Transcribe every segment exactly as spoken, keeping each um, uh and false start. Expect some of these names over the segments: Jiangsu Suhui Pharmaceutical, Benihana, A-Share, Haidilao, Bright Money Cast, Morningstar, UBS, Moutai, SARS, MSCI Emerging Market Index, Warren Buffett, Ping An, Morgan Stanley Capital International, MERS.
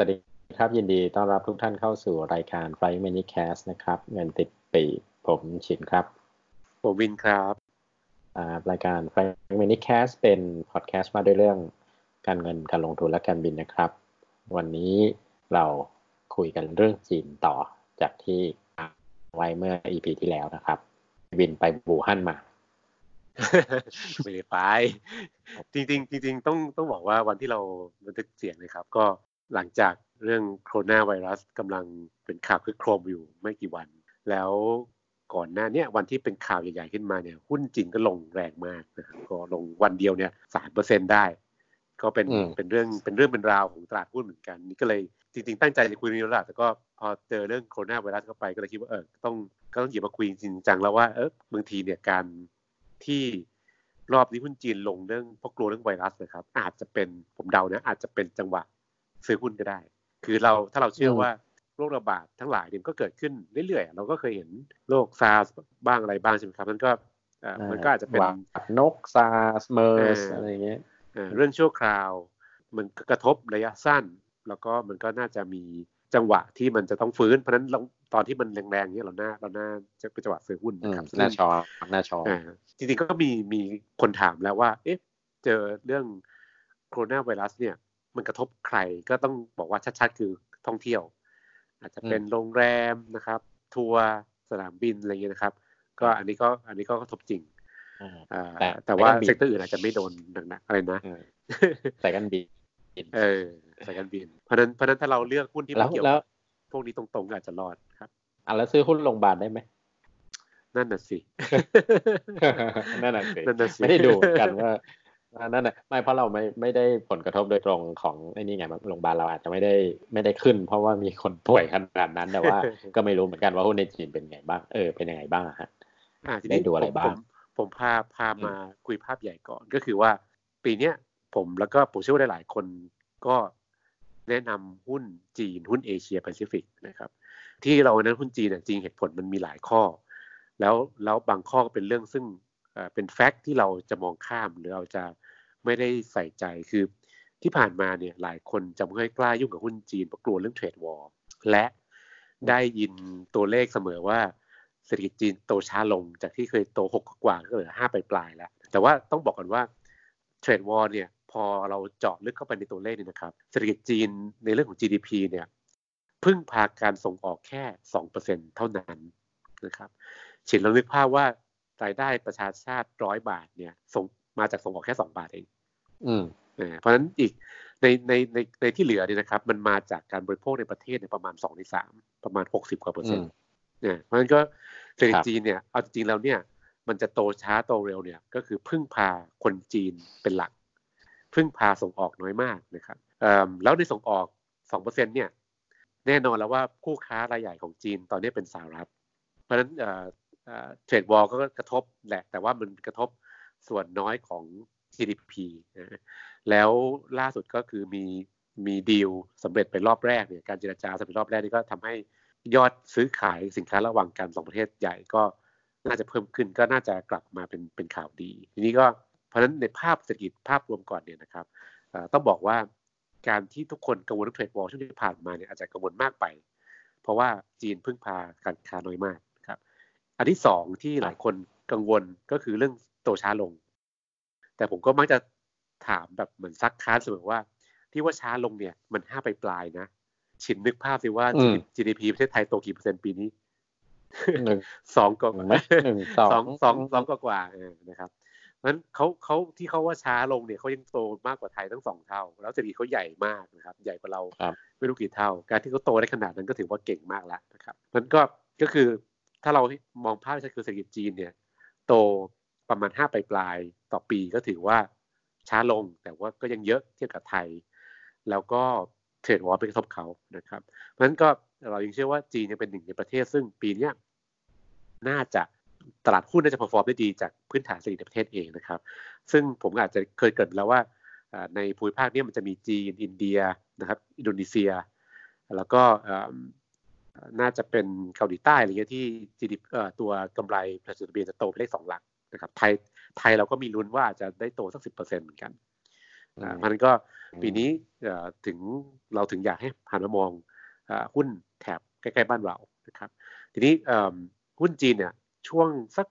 สวัสดีครับยินดีต้อนรับทุกท่านเข้าสู่รายการ Bright Money Cast นะครับเงินติดปีกผมชินครับผมวินครับอ่ารายการ Bright Money Cast เป็นพอดแคสต์มาด้วยเรื่องการเงินการลงทุนและการบินนะครับวันนี้เราคุยกันเรื่องจีนต่อจากที่ไว้เมื่อ อี พี ที่แล้วนะครับบินไปบูฮั่นมาไม่ได้ไปจริงๆจริงๆต้องต้องบอกว่าวันที่เราบันทึกเสียงนะครับก็หลังจากเรื่องโคโรนาไวรัสกำลังเป็นข่าวคึกโครมอยู่ไม่กี่วันแล้วก่อนหน้านี้วันที่เป็นข่าวใหญ่ๆขึ้นมาเนี่ยหุ้นจีนก็ลงแรงมากนะครับก็ลงวันเดียวเนี่ย สามเปอร์เซ็นต์ ได้ก็เป็นเป็นเรื่องเป็นเรื่องเป็นราวของตลาดหุ้นเหมือนกันนี่ก็เลยจริงๆตั้งใจจะคุยเรื่องนี้แล้วแต่ก็พอเจอเรื่องโคโรนาไวรัสเข้าไปก็เลยคิดว่าเออต้องก็ต้องหยิบมาคุยจริงจังแล้วว่าเออบางทีเนี่ยการที่รอบนี้หุ้นจีนลงเรื่องเพราะกลัวเรื่องไวรัสนะครับอาจจะเป็นผมเดานะอาจจะเป็นจังหวะซื้อหุ้นก็ได้คือเราถ้าเราเชื่อว่าโรคระบาดทั้งหลายเนี่ยก็เกิดขึ้นเรื่อยๆเราก็เคยเห็นโรค SARS บ้างอะไรบ้างใช่ไหมครับมันก็มันก็อาจจะเป็นนก SARS MERS อะไรอย่างเงี้ยเรื่องชั่วคราวมันกระทบระยะสั้นแล้วก็มันก็น่าจะมีจังหวะที่มันจะต้องฟื้นเพราะนั้นตอนที่มันแรงๆเนี่ยเราหน้าเราหน้าจะเป็นจังหวะซื้อหุ้นนะครับหน้าชอหน้าชอจริงๆก็มีมีคนถามแล้วว่าเอ๊ะเจอเรื่องโคโรนาไวรัสเนี่ยมันกระทบใครก็ต้องบอกว่าชัดๆคือท่องเที่ยวอาจจะเป็นโรงแรมนะครับทัวร์สนามบินอะไรเงี้ยนะครับก็อันนี้ก็อันนี้ก็กระทบจริงแต่แต่ว่าเซกเตอร์อื่นอาจจะไม่โดนหนักๆอะไรนะสายการบินเออสายการบินเพราะนั้นเพราะนั้นถ้าเราเลือกหุ้นที่เกี่ยวกับพวกนี้ตรงๆอาจจะรอดครับอ่ะแล้วซื้อหุ้นโรงพยาบาลได้ไหมนั่นน่ะสินั่นน่ะสิไม่ได้ดูกันว่านั่นแหละไม่เพราะเราไม่ไม่ได้ผลกระทบโดยตรงของไอ้นี่ไงโรงพยาบาลเราอาจจะไม่ได้ไม่ได้ขึ้นเพราะว่ามีคนป่วยขนาดนั้นแต่ว่าก็ไม่รู้เหมือนกันว่าหุ้นในจีนเป็นไงบ้างเออเป็นยังไงบ้างฮะได้ดูอะไรบ้างผมพาพามาคุยภาพใหญ่ก่อนก็คือว่าปีเนี้ยผมแล้วก็ผมเชื่อว่าหลายๆคนก็แนะนำหุ้นจีนหุ้นเอเชียแปซิฟิกนะครับที่เราแนะนำหุ้นจีนเนี่ยจริงเหตุผลมันมีหลายข้อแล้วแล้วบางข้อก็เป็นเรื่องซึ่งเป็นแฟกต์ที่เราจะมองข้ามหรือเราจะไม่ได้ใส่ใจคือที่ผ่านมาเนี่ยหลายคนจะไม่ค่อยกล้ายุ่งกับหุ้นจีนเพราะกลัวเรื่องเทรดวอร์และได้ยินตัวเลขเสมอว่าเศรษฐกิจจีนโตช้าลงจากที่เคยโตหกกว่าก็เหลือห้าปลายๆแล้วแต่ว่าต้องบอกก่อนว่าเทรดวอร์เนี่ยพอเราเจาะลึกเข้าไปในตัวเลขนี่นะครับเศรษฐกิจจีนในเรื่องของ จี ดี พี เนี่ยพึ่งพาการส่งออกแค่ สองเปอร์เซ็นต์ เท่านั้นนะครับฉินลองนึกภาพว่ารายได้ประชาชาติหนึ่งร้อยบาทเนี่ยส่งมาจากส่งออกแค่สองบาทเองอืมเออเพราะฉะนั้นอีกในในในในที่เหลือเนี่ยนะครับมันมาจากการบริโภคในประเทศเนี่ยประมาณสองในสามประมาณหกสิบกว่าเปอร์เซ็นต์เนี่ยเพราะฉะนั้นก็เศรษฐกิจจีนเนี่ยเอาจริงแล้วเนี่ยมันจะโตช้าโตเร็วเนี่ยก็คือพึ่งพาคนจีนเป็นหลักพึ่งพาส่งออกน้อยมากนะครับเอ่อแล้วในส่งออก สองเปอร์เซ็นต์ เนี่ยแน่นอนแล้วว่าคู่ค้ารายใหญ่ของจีนตอนนี้เป็นสหรัฐเพราะฉะนั้นเอ่อเทรดวอร์ก็กระทบแหละแต่ว่ามันกระทบส่วนน้อยของ จี ดี พี นะแล้วล่าสุดก็คือมีมีดีลสำเร็จไปรอบแรกเนี่ยการเจรจาสำเร็จรอบแรกนี่ก็ทำให้ยอดซื้อขายสินค้าระหว่างกันสองประเทศใหญ่ก็น่าจะเพิ่มขึ้นก็น่าจะกลับมาเป็นเป็นข่าวดีทีนี้ก็เพราะฉะนั้นในภาพเศรษฐกิจภาพรวมก่อนเนี่ยนะครับต้องบอกว่าการที่ทุกคนกังวลเทรดวอร์ช่วงที่ผ่านมาเนี่ยอาจจะกังวลมากไปเพราะว่าจีนพึ่งพาการค้าน้อยมากอันที่สองที่หลายคนกังวลก็คือเรื่องโตช้าลงแต่ผมก็มักจะถามแบบเหมือนซักค้านเสมอว่าที่ว่าช้าลงเนี่ยมันห้าไปปลายนะชินนึกภาพสิว่า จี ดี พี ประเทศไทยโตกี่เปอร์เซ็นต์ปีนี้สองกว่าสองสองสองกว่านะครับเพราะฉะนั้นเขาเขาที่เขาว่าช้าลงเนี่ยเขายังโตมากกว่าไทยทั้งสองเท่าแล้วเศรษฐกิจเขาใหญ่มากนะครับใหญ่กว่าเราไม่รู้กี่เท่าการที่เขาโตได้ขนาดนั้นก็ถือว่าเก่งมากแล้วนะครับมันก็ก็คือถ้าเรามองภาพคือเศรษฐกิจจีนเนี่ยโตประมาณห้าปลายๆต่อปีก็ถือว่าช้าลงแต่ว่าก็ยังเยอะเทียบกับไทยแล้วก็เทรดวอร์ไปกระทบเขานะครับเพราะฉะนั้นก็เรายังเชื่อว่าจีนยังเป็นหนึ่งในประเทศซึ่งปีนี้น่าจะตลาดหุ้นน่าจะเพอร์ฟอร์มได้ดีจากพื้นฐานเศรษฐกิจประเทศเองนะครับซึ่งผมอาจจะเคยเกิดแล้วว่าในภูมิภาคนี้มันจะมีจีนอินเดียนะครับอินโดนีเซียแล้วก็น่าจะเป็นเกาหลีใต้อะไรเงี้ยที่ จี ดี พี เอ่อตัวกำไรผลิตภัณฑ์จะโตเป็นเลขสองหลักนะครับไทยไทยเราก็มีลุ้นว่าจะได้โตสัก สิบเปอร์เซ็นต์ เหมือนกัน นะเพราะฉะนั้นก็ปีนี้ถึงเราถึงอยากให้หันมามองหุ้นแถบใกล้ๆบ้านเรานะครับทีนี้หุ้นจีนเนี่ยช่วงสัก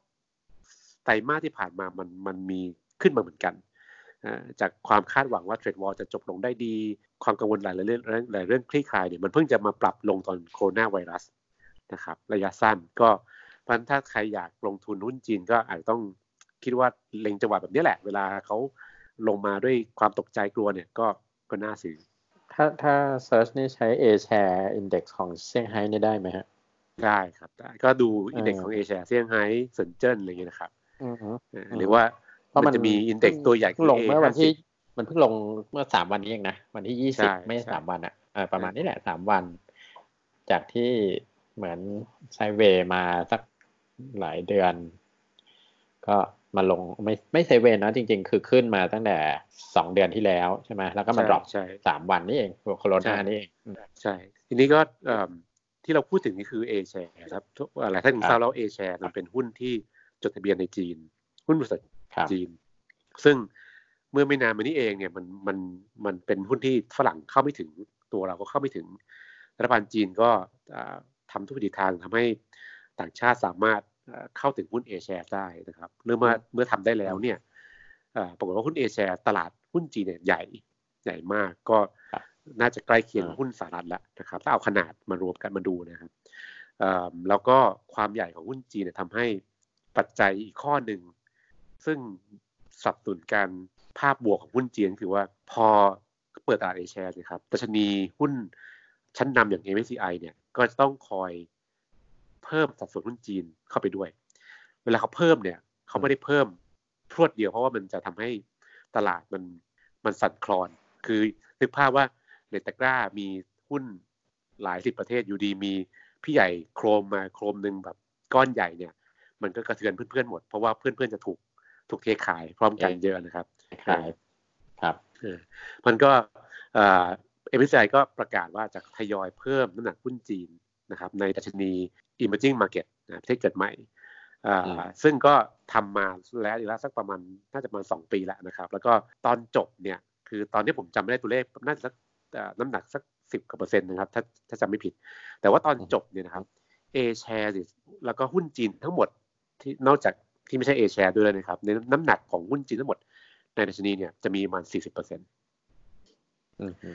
ไตรมาสที่ผ่านมามันมันมีขึ้นมาเหมือนกันจากความคาดหวังว่าเทรดวอร์จะจบลงได้ดีความกังวลหลายเรื่องหลายเรื่องคลี่คลายเนี่ยมันเพิ่งจะมาปรับลงตอนโคโรนาไวรัสนะครับระยะสั้นก็เพราะฉะนั้นถ้าใครอยากลงทุนหุ้นจีนก็อาจจะต้องคิดว่าเล็งจังหวะแบบนี้แหละเวลาเขาลงมาด้วยความตกใจกลัวเนี่ยก็ก็น่าซื้อถ้าถ้าเซิร์ชนี่ใช้ A-Share Index ของเซี่ยงไฮ้นี่ได้ไหมฮะได้ครับก็ดู Index ของ A-Share เซี่ยงไฮ้เซินเจิ้นอะไรอย่างเงี้ยนะครับหรือว่ามันจะมี Index ตัวใหญ่ขึ้นลงเมื่อวันที่มันเพิ่งลงเมื่อสามวันนี้เองนะวันที่ยี่สิบไม่ใช่สามวันอ่ะประมาณนี้แหละสามวันจากที่เหมือนไซด์เวย์มาสักหลายเดือนก็มาลงไม่ไม่ไซด์เวย์นะจริงๆคือขึ้นมาตั้งแต่สองเดือนที่แล้วใช่ไหมแล้วก็มาดรอปสามวันนี่เองโคโรนานี่เองใช่ทีนี้ก็ที่เราพูดถึงนี่คือ A-Share ครับหลายท่านคงทราบแล้ว A-Share มันเป็นหุ้นที่จดทะเบียนในจีนหุ้นบริษัทจีนซึ่งเมื่อไม่นานมานี้เองเนี่ยมันมันมันเป็นหุ้นที่ฝรั่งเข้าไม่ถึงตัวเราก็เข้าไม่ถึงรัฐบาลจีนก็ทำทุกวิถีทางทำให้ต่างชาติสามารถเข้าถึงหุ้น A-Share ได้นะครับเมื่อเมื่อทำได้แล้วเนี่ยปรากฏว่าหุ้น A-Share ตลาดหุ้นจีนเนี่ยใหญ่ใหญ่มากก็น่าจะใกล้เคียงหุ้นสหรัฐแล้วนะครับถ้าเอาขนาดมารวมกันมาดูนะครับแล้วก็ความใหญ่ของหุ้นจีนเนี่ยทำให้ปัจจัยอีกข้อหนึ่งซึ่งสนับสนุนการภาพบวกของหุ้นจีนคือว่าพอเปิดตลาด A-Share นะครับดัชนีหุ้นชั้นนำอย่าง เอ็ม เอส ซี ไอ เนี่ยก็จะต้องคอยเพิ่มสัดส่วนหุ้นจีนเข้าไปด้วยเวลาเขาเพิ่มเนี่ยเขาไม่ได้เพิ่มพรวดเดียวเพราะว่ามันจะทำให้ตลาดมันมันสั่นคลอนคือนึกภาพว่าในตะกร้ามีหุ้นหลายสิบประเทศอยู่ดีมีพี่ใหญ่โครมมาโครมนึงแบบก้อนใหญ่เนี่ยมันก็กระเทือนเพื่อนๆหมดเพราะว่าเพื่อนๆจะถูกถูกเทขายพร้อมกันเยอะนะครับขายครับมันก็เอ็ม เอส ซี ไอ ก็ประกาศว่าจะทยอยเพิ่มน้ำหนักหุ้นจีนนะครับในดัชนี Emerging Market นะประเทศเกิดใหม่ซึ่งก็ทำมาแล้วอีกแล้วสักประมาณน่าจะประมาณสองปีแล้วนะครับแล้วก็ตอนจบเนี่ยคือตอนนี้ผมจำไม่ได้ตัวเลขน่าจะสักน้ำหนักสักสิบกว่าเปอร์เซ็นต์นะครับถ้าถ้าจำไม่ผิดแต่ว่าตอนจบเนี่ยนะครับ A-Share แล้วก็หุ้นจีนทั้งหมดที่นอกจากที่ไม่ใช่ A-Share ด้วยนะครับในน้ำหนักของหุ้นจีนทั้งหมดในดัชนีเนี่ยจะมีประมาณ สี่สิบเปอร์เซ็นต์ อือฮึ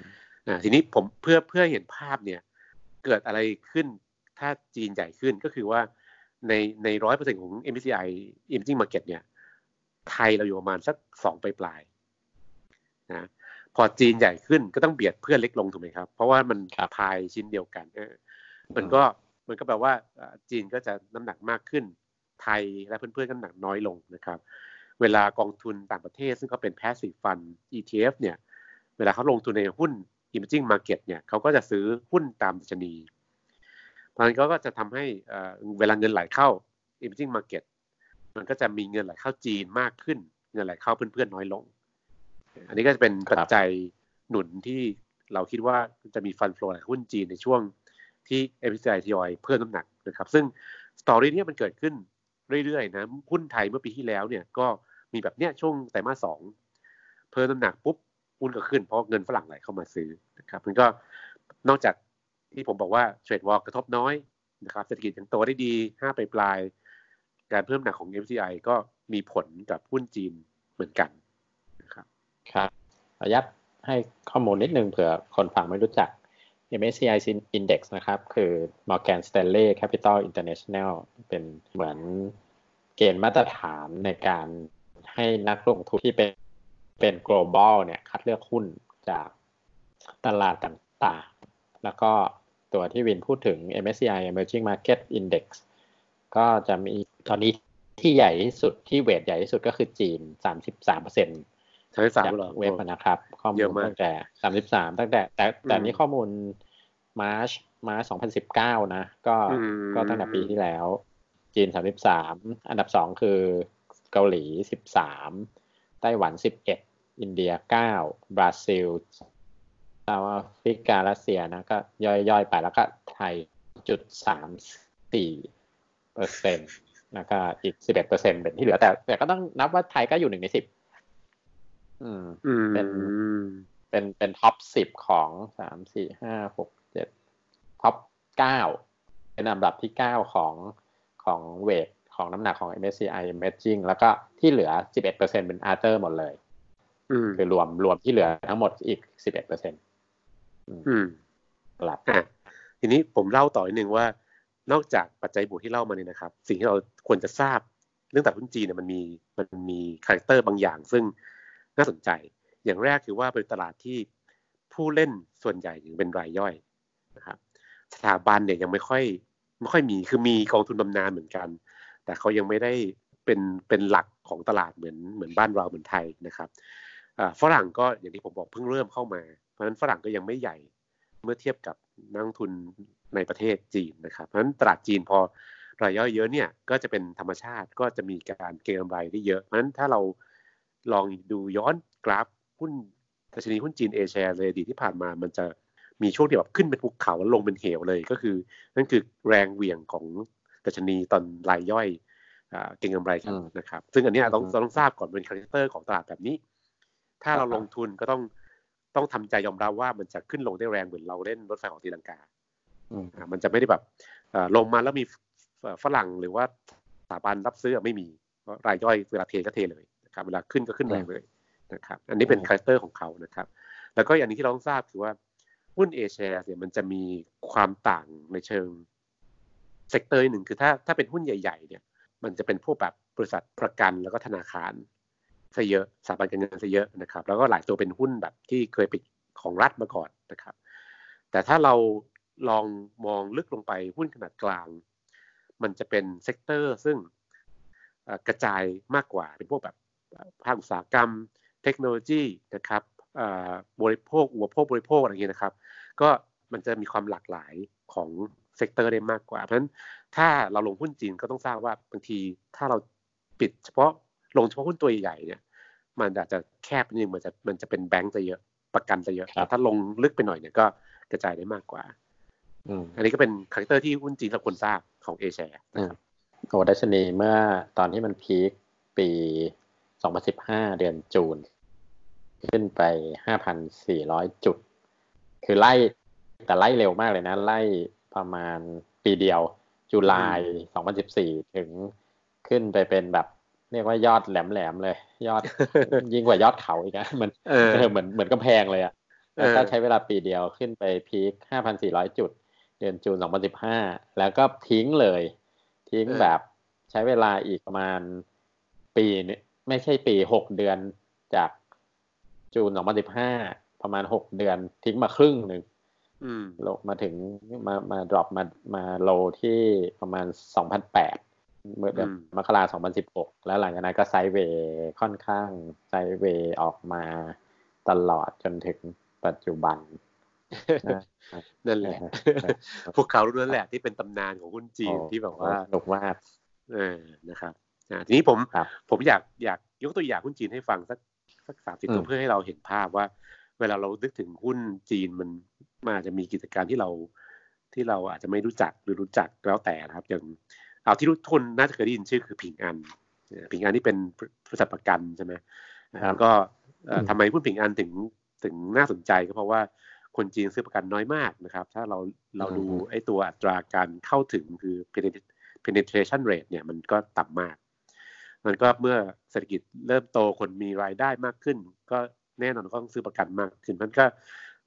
อ่าทีนี้ผมเพื่อเพื่อเห็นภาพเนี่ยเกิดอะไรขึ้นถ้าจีนใหญ่ขึ้นก็คือว่าในใน หนึ่งร้อยเปอร์เซ็นต์ ของ เอ็ม เอส ซี ไอ Emerging Market เนี่ยไทยเราอยู่ประมาณสักสองปลายๆนะพอจีนใหญ่ขึ้นก็ต้องเบียดเพื่อนเล็กลงถูกไหมครับเพราะว่ามันพายชิ้นเดียวกันเออมันก็มันก็แปลว่าจีนก็จะน้ำหนักมากขึ้นไทยและเพื่อนๆก็หนักน้อยลงนะครับเวลากองทุนต่างประเทศซึ่งเขาเป็น passive fund อี ที เอฟ เนี่ยเวลาเขาลงทุนในหุ้น emerging market เนี่ยเขาก็จะซื้อหุ้นตามดัชนีเพราะฉะนั้นก็จะทำให้เวลาเงินไหลเข้า emerging market มันก็จะมีเงินไหลเข้าจีนมากขึ้นเงินไหลเข้าเพื่อนๆน้อยลงอันนี้ก็จะเป็นปัจจัยหนุนที่เราคิดว่าจะมี fund flow ไหลหุ้นจีนในช่วงที่ เอ็ม เอส ซี ไอ ทยอยเพิ่มน้ำหนักนะครับซึ่ง story นี้มันเกิดขึ้นเรื่อยๆนะหุ้นไทยเมื่อปีที่แล้วเนี่ยก็มีแบบเนี้ยช่วงไตรมาสสองเพิ่มน้ำหนักปุ๊บหุ้นก็ขึ้นเพราะเงินฝรั่งไหลเข้ามาซื้อนะครับมันก็นอกจากที่ผมบอกว่าเทรดวอร์กระทบน้อยนะครับเศรษฐกิจยังโตได้ดีห้าปลายๆการเพิ่มน้ำหนักของ เอ็ม ซี ไอ ก็มีผลกับหุ้นจีนเหมือนกันนะครับครับขออนุญาตให้ข้อมูลนิดนึงเผื่อคนฟังไม่รู้จัก เอ็ม เอส ซี ไอ Index นะครับคือ Morgan Stanley Capital International เป็นเหมือนเกณฑ์มาตรฐานในการให้นักลงทุนที่เป็นเป็น global เนี่ยคัดเลือกหุ้นจากตลาดต่างๆแล้วก็ตัวที่วินพูดถึง เอ็ม เอส ซี ไอ Emerging Market Index ก็จะมีตอนนี้ที่ใหญ่ที่สุดที่เวทใหญ่ที่สุดก็คือจีน สามสิบสามเปอร์เซ็นต์ สามสิบสามเหรอเว็บนะครับข้อมูลตั้งแต่สามสิบสามตั้งแต่แต่แต่นี้ข้อมูล March March สองพันสิบเก้านะก็ก็ตั้งแต่ปีที่แล้วจีนสามสิบสามอันดับสองคือเกาหลีสิบสามไต้หวันสิบเอ็ดอินเดียเก้าบราซิลเซาท์แอฟริการัสเซียนะก็ย่อยๆไปแล้วก็ไทย ศูนย์จุดสามสี่เปอร์เซ็นต์ แล้วก็อีก สิบเอ็ดเปอร์เซ็นต์ เป็นที่เหลือแต่แต่ก็ต้องนับว่าไทยก็อยู่หนึ่งในสิบ อืมเป็นเป็นเป็นท็อปสิบของสาม สี่ ห้า หก เจ็ดท็อปเก้าเป็นอันดับที่เก้าของของเวทของน้ำหนักของ เอ็ม เอส ซี ไอ Emerging แล้วก็ที่เหลือ สิบเอ็ดเปอร์เซ็นต์ เป็น Other หมดเลยคือรวมรวมที่เหลือทั้งหมดอีก สิบเอ็ดเปอร์เซ็นต์ อืมครับอ่ะทีนี้ผมเล่าต่ออีกนึงว่านอกจากปัจจัยบวกที่เล่ามาเนี่ยนะครับสิ่งที่เราควรจะทราบเรื่องตลาดหุ้นจีนเนี่ยมันมีมันมีคาแรคเตอร์บางอย่างซึ่งน่าสนใจอย่างแรกคือว่าเป็นตลาดที่ผู้เล่นส่วนใหญ่เป็นรายย่อยนะครับสถาบันเนี่ยยังไม่ค่อยไม่ค่อยมีคือมีกองทุนบำนาญเหมือนกันแต่เขายังไม่ได้เป็นเป็นหลักของตลาดเหมือนเหมือนบ้านเราเหมือนไทยนะครับฝรั่งก็อย่างที่ผมบอกเพิ่งเริ่มเข้ามาเพราะฉะนั้นฝรั่งก็ยังไม่ใหญ่เมื่อเทียบกับนักลงทุนในประเทศจีนนะครับเพราะฉะนั้นตลาดจีนพอรายย่อยเยอะเนี่ยก็จะเป็นธรรมชาติก็จะมีการเก็งกำไรได้เยอะเพราะฉะนั้นถ้าเราลองดูย้อนกราฟหุ้นดัชนีหุ้นจีน A-Share ในอดีตที่ผ่านมามันจะมีช่วงที่แบบขึ้นเป็นภูเขาแล้วลงเป็นเหวเลยก็คือนั่นคือแรงเหวี่ยงของดัชนีตอนรายย่อยเก็งกำไรนะครับซึ่งอันนี้ต้องต้องทราบก่อนเป็นคาแรคเตอร์ของตลาดแบบนี้ถ้าเราลงทุนก็ต้องต้องทำใจยอมรับว่ามันจะขึ้นลงได้แรงเหมือนเราเล่นรถไฟของตีลังกามันจะไม่ได้แบบลงมาแล้วมีฝรั่งหรือว่าสถาบันรับซื้อไม่มีรายย่อยเวลาเทก็เทเลยนะครับเวลาขึ้นก็ขึ้นแรงเลยนะครับอันนี้เป็นคาแรคเตอร์ของเขานะครับแล้วก็อย่างนี้ที่เราต้องทราบคือว่าหุ้น A-Shares เนี่ยมันจะมีความต่างในเชิงเซกเตอร์หนึ่งคือถ้าถ้าเป็นหุ้นใหญ่ๆเนี่ยมันจะเป็นพวกแบบบริษัทประกันแล้วก็ธนาคารซะเยอะสถาบันการเงินซะเยอะนะครับแล้วก็หลายตัวเป็นหุ้นแบบที่เคยเป็นของรัฐมาก่อนนะครับแต่ถ้าเราลองมองลึกลงไปหุ้นขนาดกลางมันจะเป็นเซกเตอร์ซึ่งกระจายมากกว่าเป็นพวกแบบภาคอุตสาหกรรมเทคโนโลยีนะครับบริโภคอุปโภคบริโภคอะไรเงี้ยนะครับก็มันจะมีความหลากหลายของเซกเตอร์ได้มากกว่าเพราะฉะนั้นถ้าเราลงหุ้นจีนก็ต้องทราบว่าบางทีถ้าเราปิดเฉพาะลงเฉพาะหุ้นตัวใหญ่เนี่ยมันอาจจะแคบนิดนึงมันจะมันจะเป็นแบงก์จะเยอะประกันจะเยอะแต่ถ้าลงลึกไปหน่อยเนี่ยก็กระจายได้มากกว่าอันนี้ก็เป็นคาแรคเตอร์ที่หุ้นจีนเราควรทราบของ A-Share นะครับโอ้ดัชนีเมื่อตอนที่มันพีคปีสองพันสิบห้าเดือนจูนขึ้นไป ห้าพันสี่ร้อย จุดคือไล่แต่ไล่เร็วมากเลยนะไล่ประมาณปีเดียวตุลาคมสองพันสิบสี่ถึงขึ้นไปเป็นแบบเรียกว่ายอดแหลมๆเลยยอด ยิ่งกว่ายอดเขาอีกนะมัน เออ เหมือนเหมือนกำแพงเลยอ่ะแล้วก็ใช้เวลาปีเดียวขึ้นไปพีค ห้าพันสี่ร้อย จุดเดือนจูนสองพันสิบห้าแล้วก็ทิ้งเลยทิ้งแบบใช้เวลาอีกประมาณปีไม่ใช่ปีหกเดือนจากจูนสองพันสิบห้าประมาณหกเดือนทิ้งมาครึ่งนึงอืมลงมาถึงมามาดรอปมามาโลที่ประมาณ สองพันแปด เมื่อเดือนมกราคมสองพันสิบหกแล้วหลังจากนั้นก็ไซด์เวย์ค่อนข้างไซด์เวย์ออกมาตลอดจนถึงปัจจุบันนั่นแหละพวกเขานั่นแหละที่เป็นตำนานของหุ้นจีนที่แบบว่าหนุกมากเออนะครับทีนี้ผมผมอยากอยากยกตัวอย่างหุ้นจีนให้ฟังสักสักสามสิบตัวเพื่อให้เราเห็นภาพว่าเวลาเรานึกถึงหุ้นจีนมันมันอาจจะมีกิจการที่เราที่เราอาจจะไม่รู้จักหรือรู้จักแล้วแต่นะครับอย่างเอาที่ทุกคนน่าจะเคยได้ยินชื่อคือผิงอันผิงอันที่เป็นบริษัทประกันใช่ไหมแล้วก็ทำไมหุ้นผิงอันถึงถึงน่าสนใจก็เพราะว่าคนจีนซื้อประกันน้อยมากนะครับถ้าเราเราดูไอ้ตัวอัตราการเข้าถึงคือ penetration rate เนี่ยมันก็ต่ำมากมันก็เมื่อเศรษฐกิจเริ่มโตคนมีรายได้มากขึ้นก็แน่นอนก็ต้องซื้อประกันมากขึ้นมันก็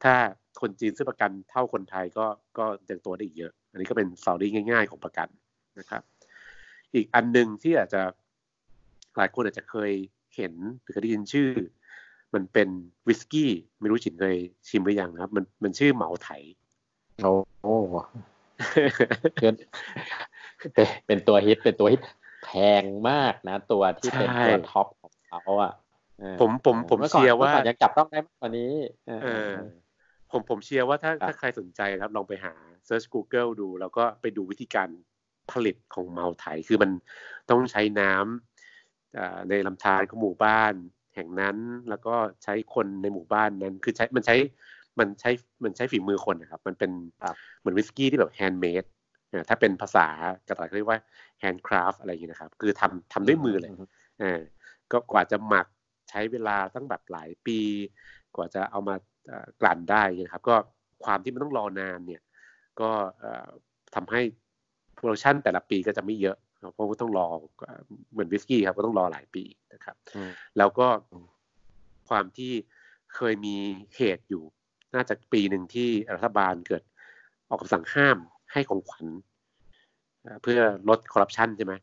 ถ้าคนจีนซื้อประกันเท่าคนไทยก็ก็ยังตัวได้อีกเยอะอันนี้ก็เป็นสตอรี่ง่ายๆของประกันนะครับอีกอันนึงที่อาจจะหลายคนอาจจะเคยเห็นหรือเคยได้ยินชื่อมันเป็นวิสกี้ไม่รู้ชินเคยชิมหรือยังนะครับมันมันชื่อเหมาไถโอ้โห เป็นตัวฮิตเป็นตัวฮิตแพงมากนะตัวที่เป็นตัวท็อปของเขาอ่ะผมผมผมเชียร์ว่ายังจับต้องได้มากกว่านี้เออผมผมเชียร์ว่าถ้าถ้าใครสนใจครับลองไปหาเซิร์ช Google ดูแล้วก็ไปดูวิธีการผลิตของเหมาไถคือมันต้องใช้น้ำในลำธารของหมู่บ้านแห่งนั้นแล้วก็ใช้คนในหมู่บ้านนั้นคือใช้มันใช้มันใช้มันใช้ฝีมือคนนะครับมันเป็นเหมือนวิสกี้ที่แบบแฮนด์เมดถ้าเป็นภาษากระต่ายเขาเรียกว่าแฮนด์คราฟอะไรอย่างนี้นะครับคือทำทำด้วยมือเลยเออก็กว่าจะหมัก ใช้เวลาตั้งแบบหลายปีกว่าจะเอามากลั่นได้นะครับก็ความที่มันต้องรอนานเนี่ยก็ทำให้ production แต่ละปีก็จะไม่เยอะเพราะว่าต้องรอเหมือนวิสกี้ครับก็ต้องรอหลายปีนะครับแล้วก็ความที่เคยมีเหตุอยู่น่าจะปีหนึ่งที่รัฐบาลเกิดออกคำสั่งห้ามให้ของขวัญเพื่อลดคอร์รัปชันใช่ไหม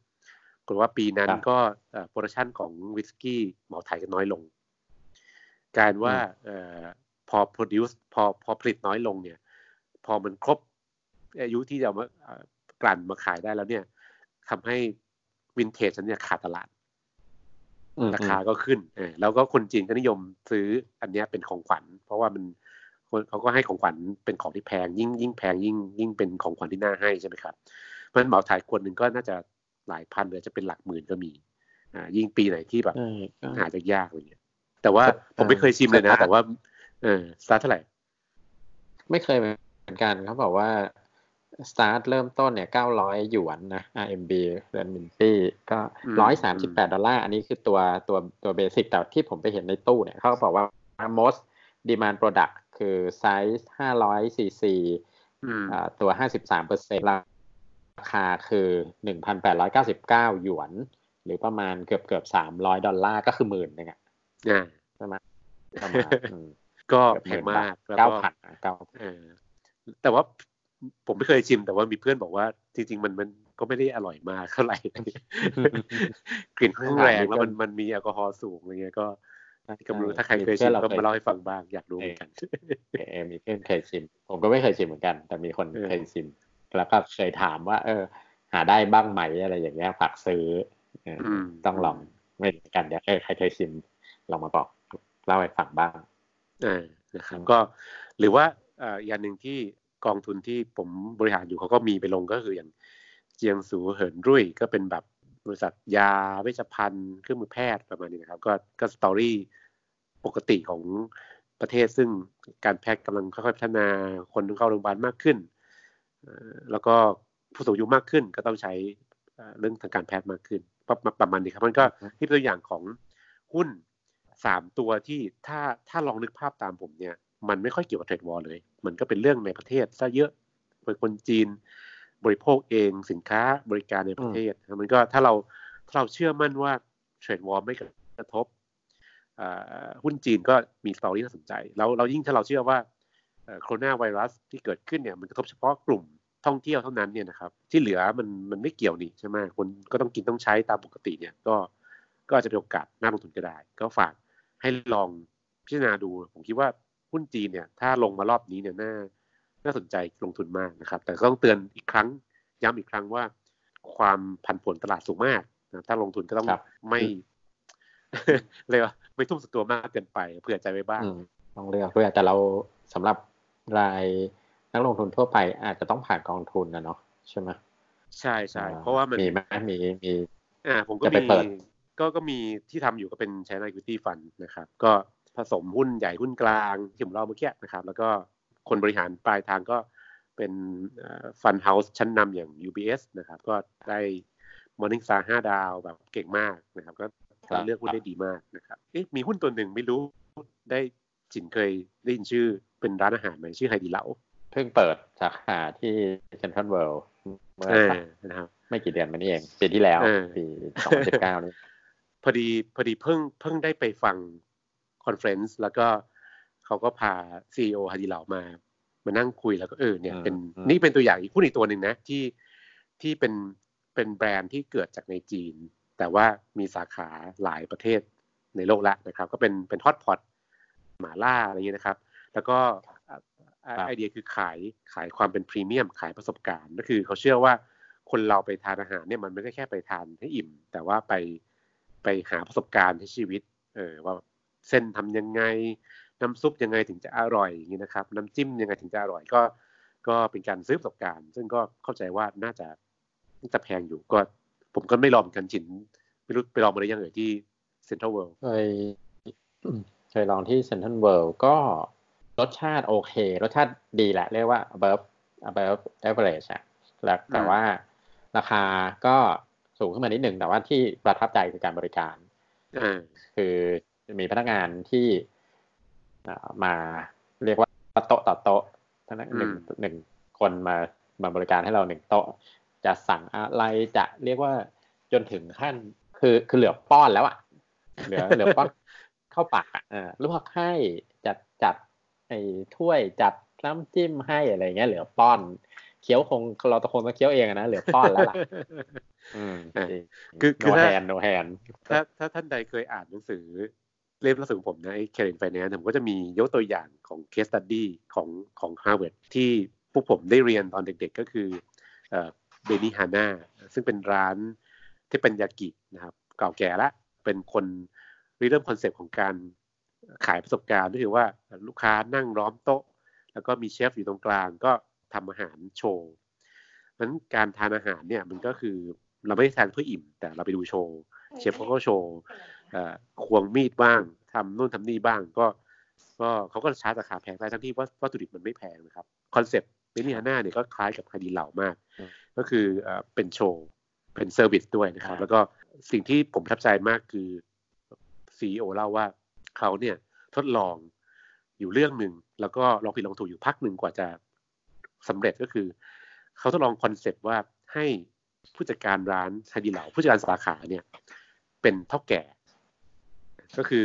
กลัวว่าปีนั้นก็โปรดักชันของวิสกี้เหมาไทยก็น้อยลงการว่าพอ produce พอพอผลิตน้อยลงเนี่ยพอมันครบอายุที่จะมากลั่นมาขายได้แล้วเนี่ยทำให้วินเทจเนี่ยขาดตลาดราคาก็ขึ้นแล้วก็คนจีนก็นิยมซื้ออันนี้เป็นของขวัญเพราะว่ามันเขาก็ให้ของขวัญเป็นของที่แพงยิ่งยิ่งแพงยิ่งยิ่งเป็นของขวัญที่น่าให้ใช่ไหมครับเพราะฉะนั้นเหมาไทยคนหนึ่งก็น่าจะหลายพันหรือจะเป็นหลักหมื่นก็มีอ่ายิ่งปีไหนที่แบบหาจะยากอะไรเงี้ยแต่ว่าผมไม่เคยชิมเลยนะแต่ว่าเออสตาร์ทเท่าไหร่ไม่เคยเหมือนกันเขาบอกว่าสตาร์ทเริ่มต้นเนี่ยเก้าร้อยหยวนนะ อาร์ เอ็ม บี เรือนมินตี้ก็หนึ่งร้อยสามสิบแปดดอลลาร์อันนี้คือตัวตัวตัวเบสิกแต่ที่ผมไปเห็นในตู้เนี่ยเขาบอกว่า most demand product คือไซส์ห้าร้อย ซี ซี อ่าตัว ห้าสิบสามเปอร์เซ็นต์ ราคาคือ หนึ่งพันแปดร้อยเก้าสิบเก้า หยวนหรือประมาณเกือบๆสามร้อยดอลลาร์ก็คือหมื่นนึงอ่ะอ่าประมาณประมาณก็แพงมาก เก้าพัน เออแต่ว่าผมไม่เคยชิมแต่ว่ามีเพื่อนบอกว่าจริงๆมันมันก็ไม่ได้อร่อยมากเท่าไหร่กลิ่นค่อนข้างแรงแล้วมันมันมีแอลกอฮอล์สูงอะไรเงี้ยก็กำลังถ้าใครเคยชิมก็มาเล่าให้ฟังบ้างอยากรู้เหมือนกันเออมีเพื่อนเคยชิมผมก็ไม่เคยชิมเหมือนกันแต่มีคนเคยชิมแล้วก็เคยถามว่าเออหาได้บ้างไหมอะไรอย่างเงี้ยฝากซื้อต้องลองไม่เหมือนกันเดี๋ยวใครเคยชิมลองมาบอกเล่าให้ฟังบ้างอ่านะครับก็หรือว่าอ่าอย่างนึงที่กองทุนที่ผมบริหารอยู่เขาก็มีไปลงก็คืออย่างเจียงสูเหินรุ่ยก็เป็นแบบบริษัทยาเวชภัณฑ์เครื่องมือแพทย์ประมาณนี้นะครับก็ก็สตอรี่ปกติของประเทศซึ่งการแพทย์กำลังค่อยๆพัฒนาคนเข้าโรงพยาบาลมากขึ้นแล้วก็ผู้สูงอายุมากขึ้นก็ต้องใช้เรื่องทางการแพทย์มากขึ้นประมาณนี้ครับมันก็ที่ตัวอย่างของหุ้นสามตัวที่ถ้าถ้าลองนึกภาพตามผมเนี่ยมันไม่ค่อยเกี่ยวกับเทรดวอร์เลยมันก็เป็นเรื่องในประเทศซะเยอะเป็นคนจีนบริโภคเองสินค้าบริการในประเทศมันก็ถ้าเราถ้าเราเชื่อมั่นว่าเทรดวอร์ไม่กระทบหุ้นจีนก็มีสตอรี่น่าสนใจแล้วเรายิ่งถ้าเราเชื่อว่าโคโรนาไวรัสที่เกิดขึ้นเนี่ยมันกระทบเฉพาะกลุ่มท่องเที่ยวเท่านั้นเนี่ยนะครับที่เหลือมันมันไม่เกี่ยวนี่ใช่ไหมคนก็ต้องกินต้องใช้ตามปกติเนี่ยก็ก็อาจจะเป็นโอกาสน่าลงทุนก็ได้ก็ฝากให้ลองพิจารณาดูผมคิดว่าหุ้นจีนเนี่ยถ้าลงมารอบนี้เนี่ยน่าน่าสนใจลงทุนมากนะครับแต่ต้องเตือนอีกครั้งย้ำอีกครั้งว่าความผันผวนตลาดสูงมากนะถ้าลงทุนก็ต้องไม่เลยว่าไม่ทุ่มสุดตัวมากเกินไปเผื่อใจไว้บ้างต้องเลือกเพื่อแต่เราสำหรับรายนักลงทุนทั่วไปอาจจะต้องผ่านกองทุนนะเนาะใช่ไหมใช่ใช่เพราะว่ามันมีไหมมีมีอ่าผมก็มีก็ก็มีที่ทำอยู่ก็เป็น China Equity Fund นะครับก็ผสมหุ้นใหญ่หุ้นกลางที่ผมเล่าเมื่อกี้นะครับแล้วก็คนบริหารปลายทางก็เป็นฟันเฮาส์ชั้นนำอย่าง ยู บี เอส นะครับก็ได้ Morningstar ห้าดาวแบบเก่งมากนะครับก็เลือกหุ้นได้ดีมากนะครับเอ๊ะมีหุ้นตัวหนึ่งไม่รู้ได้จินเคยได้ยินชื่อเป็นร้านอาหารไหมชื่อไฮดีเหลาเพิ่งเปิดสาขาที่เซ็นทรัลเวิลด์เมื่อนะครับไม่กี่เดือนมานี้เองปีที่แล้วปีสองพันสิบเก้านี่พอดีพอดีเพิ่งเพิ่งได้ไปฟังคอนเฟรนซ์แล้วก็เขาก็พา ซี อี โอ ไฮดีเหลามามานั่งคุยแล้วก็เออเนี่ยเป็นนี่เป็นตัวอย่างอีกหุ้นอีกตัวหนึ่งนะที่ที่เป็นเป็นแบรนด์ที่เกิดจากในจีนแต่ว่ามีสาขาหลายประเทศในโลกละนะครับก็เป็นเป็นฮอตพอตหมาล่าอะไรอย่างนี้นะครับแล้วก็ไอเดียคือขายขายความเป็นพรีเมียมขายประสบการณ์ก็คือเขาเชื่อว่าคนเราไปทานอาหารเนี่ยมันไม่ได้แค่ไปทานให้อิ่มแต่ว่าไปไปหาประสบการณ์ในชีวิตเออว่าเส้นทำยังไงน้ำซุปยังไงถึงจะอร่อยอย่างนี้นะครับน้ำจิ้มยังไงถึงจะอร่อยก็ก็เป็นการซื้อประสบการณ์ซึ่งก็เข้าใจว่าน่าจะน่าจะแพงอยู่ก็ผมก็ไม่ลองกันจินไม่รู้ไปลองมาได้ยังเอ่ยที่เซ็นทรัลเวิลด์เคยเคยลองที่เซ็นทรัลเวิลด์ก็รสชาติโอเครสชาติดีแหละเรียกว่า above above average อะแล้วแต่ว่าราคาก็สูงขึ้นมานิดหนึ่งแต่ว่าที่ประทับใจคือการบริการคือ จะมีพนักงานที่มาเรียกว่าโต๊ะต่อโต๊ะทั้งนั้นหนึ่งคนมามาบริการให้เราหนึ่งโต๊ะจะสั่งอะไรจะเรียกว่าจนถึงขั้นคือคือเหลือป้อนแล้วอ่ะเหลือเหลือป้อนเข้าปากอ่ะลวกให้จัดจัดไอ้ถ้วยจัดน้ำจิ้มให้อะไรเงี้ยเหลือป้อนเคี้ยวคงเราตะโกนมาเคี้ยวเองนะเหลือป้อนแล้วล่ะอืมคือคือถ้าถ้าถ้าท่านใดเคยอ่านหนังสือเล่มล่าสุดผมนะไอ้ Caring Finance เนี่ยผมก็จะมียกตัวอย่างของ Case Study ของของ Harvard ที่พวกผมได้เรียนตอนเด็กๆก็คือเอ่อเบนิฮาน่าซึ่งเป็นร้านที่เป็นยากินะครับเก่าแก่ละเป็นคนริเริ่มคอนเซ็ปต์ของการขายประสบการณ์ก็คือว่าลูกค้านั่งล้อมโต๊ะแล้วก็มีเชฟอยู่ตรงกลางก็ทำอาหารโชว์นั้นการทานอาหารเนี่ยมันก็คือเราไม่ได้ทานเพื่ออิ่มแต่เราไปดูโชว์เชฟเขาก็โชว์ควงมีดบ้างทำนู่นทำนี่บ้างก็ก็เขาก็ชาร์จราคาแพงได้ทั้งที่ว่าวัตถุดิบมันไม่แพงนะครับคอนเซ็ปต์เบนิฮาน่าเนี่ยก็คล้ายกับคดีเหล่ามากก็คือเป็นโชว์เป็นเซอร์วิสด้วยนะครับแล้วก็สิ่งที่ผมประทับใจมากคือ ซี อี โอ เล่าว่าเขาเนี่ยทดลองอยู่เรื่องนึงแล้วก็ลองผิดลองถูกอยู่พักนึงกว่าจะสำเร็จก็คือเขาทดลองคอนเซ็ปต์ว่าให้ผู้จัดการร้านคดีเหล่าผู้จัดการสาขาเนี่ยเป็นเฒ่าแก่ก็คือ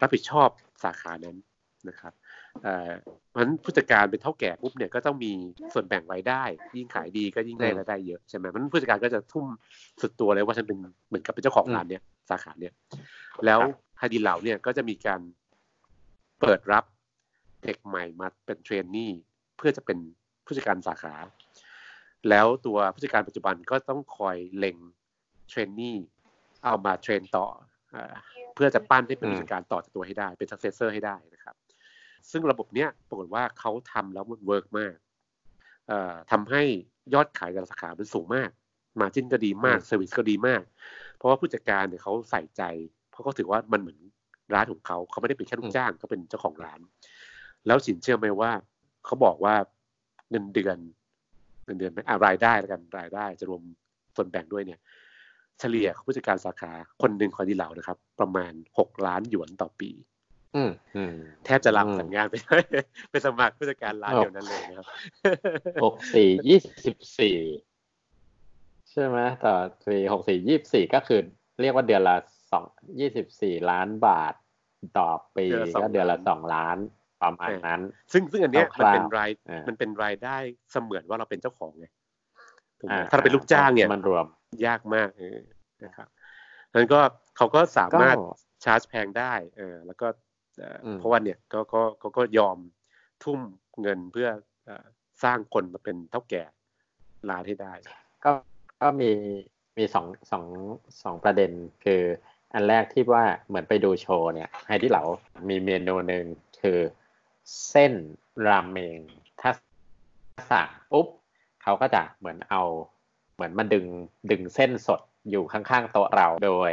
รับผิดชอบสาขานั้นนะครับเพราะฉะนั้นผู้จัดการเป็นเฒ่าแก่ปุ๊บเนี่ยก็ต้องมีส่วนแบ่งรายได้ยิ่งขายดีก็ยิ่งได้รายได้เยอะใช่ไหมเพราะฉะนั้นผู้จัดการก็จะทุ่มสุดตัวเลยว่าฉันเป็นเหมือนกับเป็นเจ้าของร้านเนี่ยสาขาเนี่ยแล้วคดีเหล่าเนี่ยก็จะมีการเปิดรับเด็กใหม่มาเป็นเทรนนี่เพื่อจะเป็นผู้จัดการสาขาแล้วตัวผู้จัดการปัจจุบันก็ต้องคอยเล็งเทรนนี่เอามาเทรนต่อเพื่อจะปั้นให้เป็นผู้จัดการต่อจากตัวให้ได้เป็นซักเซสเซอร์ให้ได้นะครับซึ่งระบบเนี้ยปรากฏว่าเขาทำแล้วมันเวิร์กมากทำให้ยอดขายแต่ละสาขามันสูงมากมาร์จิ้นก็ดีมากเซอร์วิสก็ดีมากเพราะว่าผู้จัดการเนี่ยเขาใส่ใจเพราะเขาถือว่ามันเหมือนร้านของเขาเขาไม่ได้เป็นแค่ลูกจ้างเขาเป็นเจ้าของร้านแล้วสินเชื่อไหมว่าเขาบอกว่าเงินเดือนเงินเดือนไหมรายได้แล้วกันรายได้จะรวมส่วนแบ่งด้วยเนี่ยเฉลี่ยผู้จัดการสาขาคนหนึ่งคอยดีเหล่านะครับประมาณหกล้านหยวนต่อปีแทบจะรับสัญญาณไปเลยไปสมัครผู้จัดการร้านเดียวนั้นเลยนะครับหกสี่ยี่สิบสี่ใช่ไหมต่อสี่หกสี่ยี่สิบสี่ก็คือเรียกว่าเดือนละสองยี่สิบสี่ล้านบาทต่อปีก็เดือนละสองล้านประมาณนั้นซึ่งซึ่งอันเนี้ยมันเป็นรายมันเป็นรายได้เสมือนว่าเราเป็นเจ้าของไงถ้าเป็นลูกจ้างเนี่ยมันรวมยากมากนะครับนั้นก็เขาก็สามารถชาร์จแพงได้เออแล้วก็เพราะว่าเนี่ยก็ก็ก็ก็ยอมทุ่มเงินเพื่อสร้างคนมาเป็นเฒ่าแก่ร้านให้ได้ก็ก็มีมีสอง สอง สองประเด็นคืออันแรกที่ว่าเหมือนไปดูโชว์เนี่ยไฮที่เหลามีเมนูนึงคือเส้นราเมงถ้าสั่งปุ๊บเขาก็จะเหมือนเอาเหมือนมาดึงดึงเส้นสดอยู่ข้างๆโต๊ะเราโดย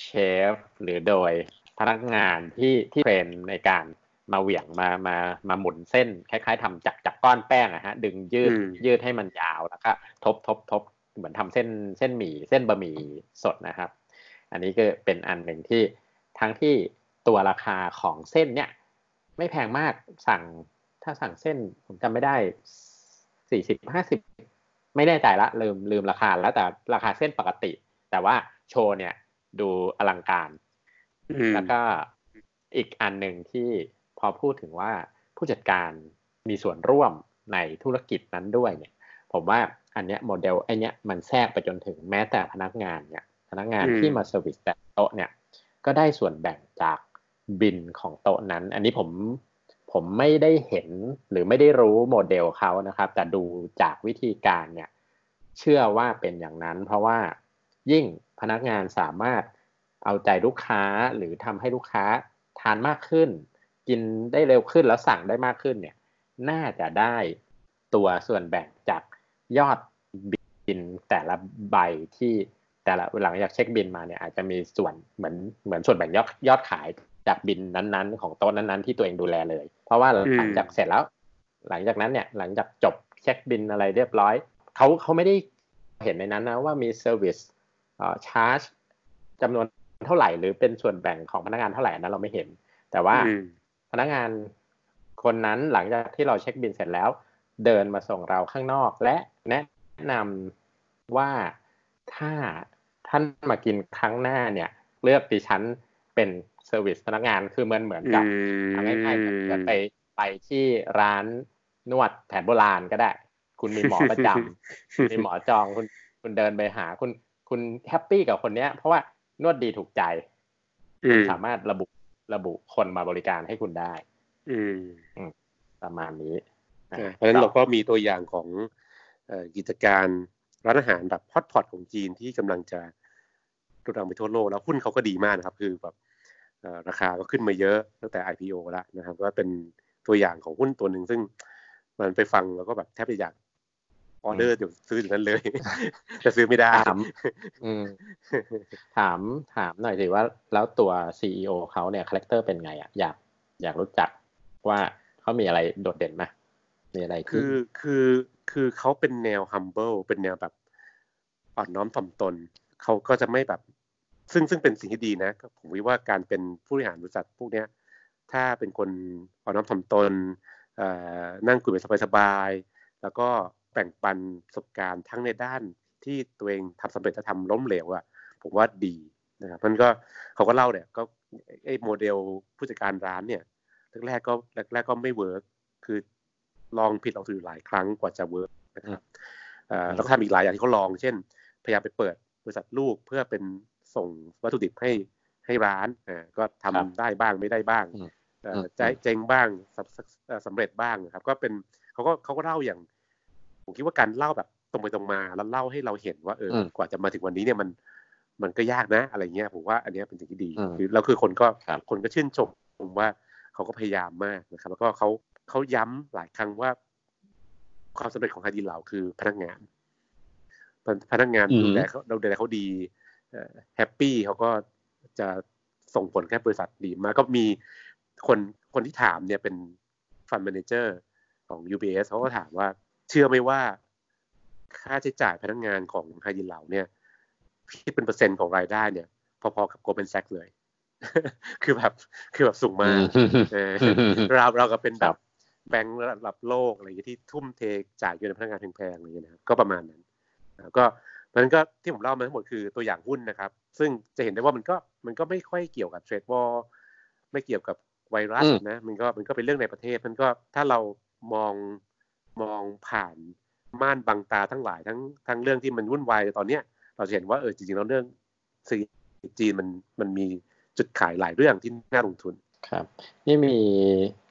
เชฟหรือโดยพนักงานที่ที่เทรนในการมาเหวี่ยงมามามาหมุนเส้นคล้ายๆทำจากจากก้อนแป้งนะฮะดึงยืดยืดให้มันยาวแล้วก็ทบทบทบเหมือนทำเส้นเส้นหมี่เส้นบะหมี่สดนะครับอันนี้ก็เป็นอันหนึ่งที่ทั้งที่ตัวราคาของเส้นเนี่ยไม่แพงมากสั่งถ้าสั่งเส้นผมจำไม่ได้สี่สิบห้าสิบไม่แน่ใจละลืมลืมราคาแล้วแต่ราคาเส้นปกติแต่ว่าโชว์เนี่ยดูอลังการแล้วก็อีกอันหนึ่งที่พอพูดถึงว่าผู้จัดการมีส่วนร่วมในธุรกิจนั้นด้วยเนี่ยผมว่าอันเนี้ยโมเดลไอเนี้ยมันแทรกไปจนถึงแม้แต่พนักงานเนี่ยพนักงานที่มาเซอร์วิสแต่โต๊ะเนี่ยก็ได้ส่วนแบ่งจากบินของโต๊ะนั้นอันนี้ผมผมไม่ได้เห็นหรือไม่ได้รู้โมเดลเขานะครับแต่ดูจากวิธีการเนี่ยเชื่อว่าเป็นอย่างนั้นเพราะว่ายิ่งพนักงานสามารถเอาใจลูกค้าหรือทำให้ลูกค้าทานมากขึ้นกินได้เร็วขึ้นแล้วสั่งได้มากขึ้นเนี่ยน่าจะได้ตัวส่วนแบ่งจากยอดบินแต่ละใบที่แต่ละหลังจากเช็คบินมาเนี่ยอาจจะมีส่วนเหมือนเหมือนส่วนแบ่งยอดยอดขายจากบินนั้นๆของโต๊ะนั้นๆที่ตัวเองดูแลเลยเพราะว่าหลังจากเสร็จแล้วหลังจากนั้นเนี่ยหลังจากจบเช็คบินอะไรเรียบร้อยเขาเขาไม่ได้เห็นในนั้นนะว่ามีเซอร์วิสเอ่อชาร์จจำนวน เท่าไหร่หรือเป็นส่วนแบ่งของพนักงานเท่าไหร่นั้นเราไม่เห็นแต่ว่าพนักงานคนนั้นหลังจากที่เราเช็คบิลเสร็จแล้วเดินมาส่งเราข้างนอกและแนะนำว่าถ้าท่านมากินครั้งหน้าเนี่ยเลือกดิฉันเป็นเซอร์วิสพนักงานคือมันเหมือนกับทำง่ายๆจะไปไปที่ร้านนวดแผนโบราณก็ได้คุณมีหมอประจำมีหมอจองคุณคุณเดินไปหาคุณคุณแฮปปี้กับคนเนี้ยเพราะว่านวดดีถูกใจสามารถระบุระบุคนมาบริการให้คุณได้ประมาณนี้เพราะฉะนั้นเราก็มีตัวอย่างของกิจการร้านอาหารแบบฮอตพอตของจีนที่กำลังจะโด่งดังไปทั่วโลกแล้วหุ้นเขาก็ดีมากนะครับคือแบบราคาก็ขึ้นมาเยอะตั้งแต่ ไอ พี โอ แล้วนะครับก็เป็นตัวอย่างของหุ้นตัวหนึ่งซึ่งมันไปฟังแล้วก็แบบแทบจะอยากออเดอร์เดี๋ยวซื้ออย่างนั้นเลยแต่ซื้อไม่ได้ถามถามถามหน่อยสิว่าแล้วตัว ซี อี โอ เขาเนี่ยคาแรคเตอร์เป็นไงอ่ะอยากอยากรู้จักว่าเขามีอะไรโดดเด่นไหมมีอะไรคือคือคือเขาเป็นแนว humble เป็นแนวแบบอ่อนน้อมถ่อมตนเขาก็จะไม่แบบซึ่งซึ่งเป็นสิ่งที่ดีนะผมว่าการเป็นผู้บริหารบริษัทพวกเนี้ยถ้าเป็นคนอ่อนน้อมถ่อมตนนั่งคุยแบบสบายๆแล้วก็แบ่งปันประสบการณ์ทั้งในด้านที่ตัวเองทำสำเร็จและทำล้มเหลวอ่ะผมว่าดีนะครับมันก็เขาก็เล่าเนี่ยก็ไอ้โมเดลผู้จัดการร้านเนี่ยแรกๆก็แรกๆก็ไม่เวิร์คคือลองผิดลองถูกหลายครั้งกว่าจะเวิร์คนะครับแล้วก็ทำอีกหลายอย่างที่เขาลองเช่นพยายามไปเปิดบริษัทลูกเพื่อเป็นส่งวัตถุดิบให้ให้ร้านอ่าก็ทำได้บ้างไม่ได้บ้างเจ๊งบ้างสำเร็จบ้างนะครับก็เป็นเขาก็เขาก็เล่าอย่างผมคิดว่าการเล่าแบบตรงไปตรงมาแล้วเล่าให้เราเห็นว่าเออกว่าจะมาถึงวันนี้เนี่ยมันมันก็ยากนะอะไรเงี้ยผมว่าอันนี้เป็นสิ่งที่ดีคือเราคือคนก็คนก็ชื่นชมผมว่าเขาก็พยายามมากนะครับแล้วก็เขาเขาย้ำหลายครั้งว่าความสำเร็จของฮาดีเหลาคือพนักงานพนักงานดูแลเขาเราดูแลเขาดีแฮปปี้เขาก็จะส่งผลให้บริษัทดีมากก็มีคนคนที่ถามเนี่ยเป็นฟันแมเนเจอร์ของ ยู บี เอส เขาก็ถามว่าเชื่อไหมว่าค่าใช้จ่ายพนักงานของไฮดินเหล่าเนี่ยคิดเป็นเปอร์เซ็นต์ของรายได้เนี่ยพอๆกับโกลเดนแซกเลย คือแบบคือแบบสูงมาก เราเราก็เป็นแบบแบงก์ระดับโลกอะไรอย่างที่ทุ่มเทจ่ายเงินพนักงานแพงๆอะไรอย่างเงี้ยนะก็ประมาณนั้นก็มันก็ที่ผมเล่ามาทั้งหมดคือตัวอย่างหุ้นนะครับซึ่งจะเห็นได้ว่ามันก็มันก็ไม่ค่อยเกี่ยวกับเทรดวอลไม่เกี่ยวกับไวรัสนะมันก็มันก็เป็นเรื่องในประเทศมันก็ถ้าเรามองมองผ่านม่านบังตาทั้งหลายทั้งทั้งเรื่องที่มันวุ่นวายตอนเนี้ยเราจะเห็นว่าเออจริงๆแล้วเรื่องเศรษฐกิจจีนมันมันมีจุดขายหลายเรื่องที่น่าลงทุนครับนี่มี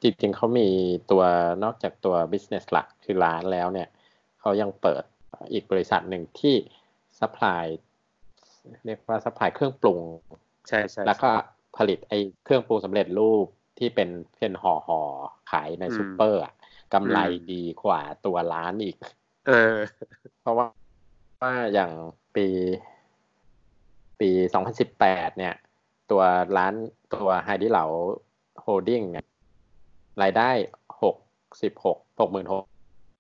จริงๆเขามีตัวนอกจากตัว business หลักคือร้านแล้วเนี่ยเขายังเปิดอีกบริษัทหนึ่งที่ซัพพลายเรียกว่าซัพพลายเครื่องปรุงใช่ๆแล้วก็ผลิตไอ้เครื่องปรุงสำเร็จรูปที่เป็นเป็นห่อๆขายในซุปเปอร์กำไรดีกว่าตัวร้านอีกเออเพราะว่าว่าอย่างปีปีสองพันสิบแปดเนี่ยตัวร้านตัวไฮดิเหลาโฮลดิ้งเนี่ยรายได้หกสิบหก หกหมื่นห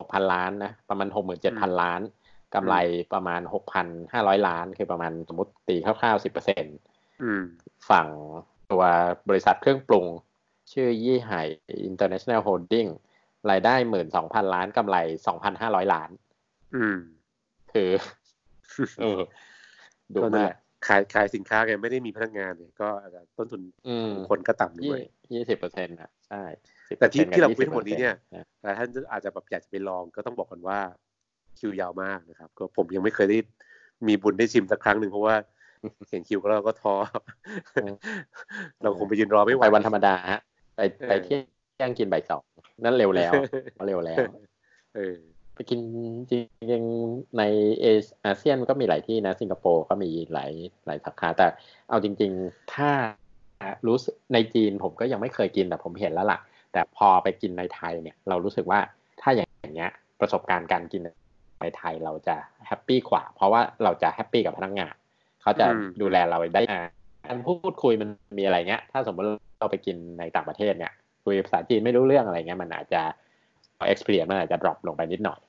กพัน ล้านนะประมาณ หกหมื่นเจ็ดพัน ล้านกำไรประมาณ หกพันห้าร้อย ล้านคือประมาณสมมุติตีคร่าวๆ สิบเปอร์เซ็นต์ อืมฝั่งตัวบริษัทเครื่องปรุงชื่อยี่ไห่ International Holding รายได้ หนึ่งหมื่นสองพัน ล้านกำไร สองพันห้าร้อย ล้านอืมคือเออดูมาขายขายสินค้ากันไม่ได้มีพนักงานเนี่ยก็ต้นทุนคนก็ต่ำด้วย ยี่สิบเปอร์เซ็นต์ อ่ะใช่แต่ที่ที่เราคุยทั้งหมดนี้เนี่ยแต่ท่านอาจจะแบบอยากจะไปลองก็ต้องบอกกันว่าคิวยาวมากนะครับก็ผมยังไม่เคยได้มีบุญได้ชิมสักครั้งหนึ่งเพราะว่าเห็นคิวก็เราก็ท้อเราคงไปยืนรอไม่ไหววันธรรมดาฮะไปไปเที่ยงกินบ่ายสองนั่นเร็วแล้วเร็วแล้วเออไปกินจริงๆในเอเชียอาเซียนก็มีหลายที่นะสิงคโปร์ก็มีหลายหลายสาขาแต่เอาจริงๆถ้ารู้สึกในจีนผมก็ยังไม่เคยกินแต่ผมเห็นแล้วล่ะแต่พอไปกินในไทยเนี่ยเรารู้สึกว่าถ้าอย่างเงี้ยประสบการณ์การกินในไทยเราจะแฮปปี้กว่าเพราะว่าเราจะแฮปปี้กับพนักงานเขาจะดูแลเราได้การพูดคุยมันมีอะไรเงี้ยถ้าสมมติเราไปกินในต่างประเทศเนี่ยคุยภาษาจีนไม่รู้เรื่องอะไรเงี้ยมันอาจจะ experience มันอาจจะ drop ลงไปนิดหน่อย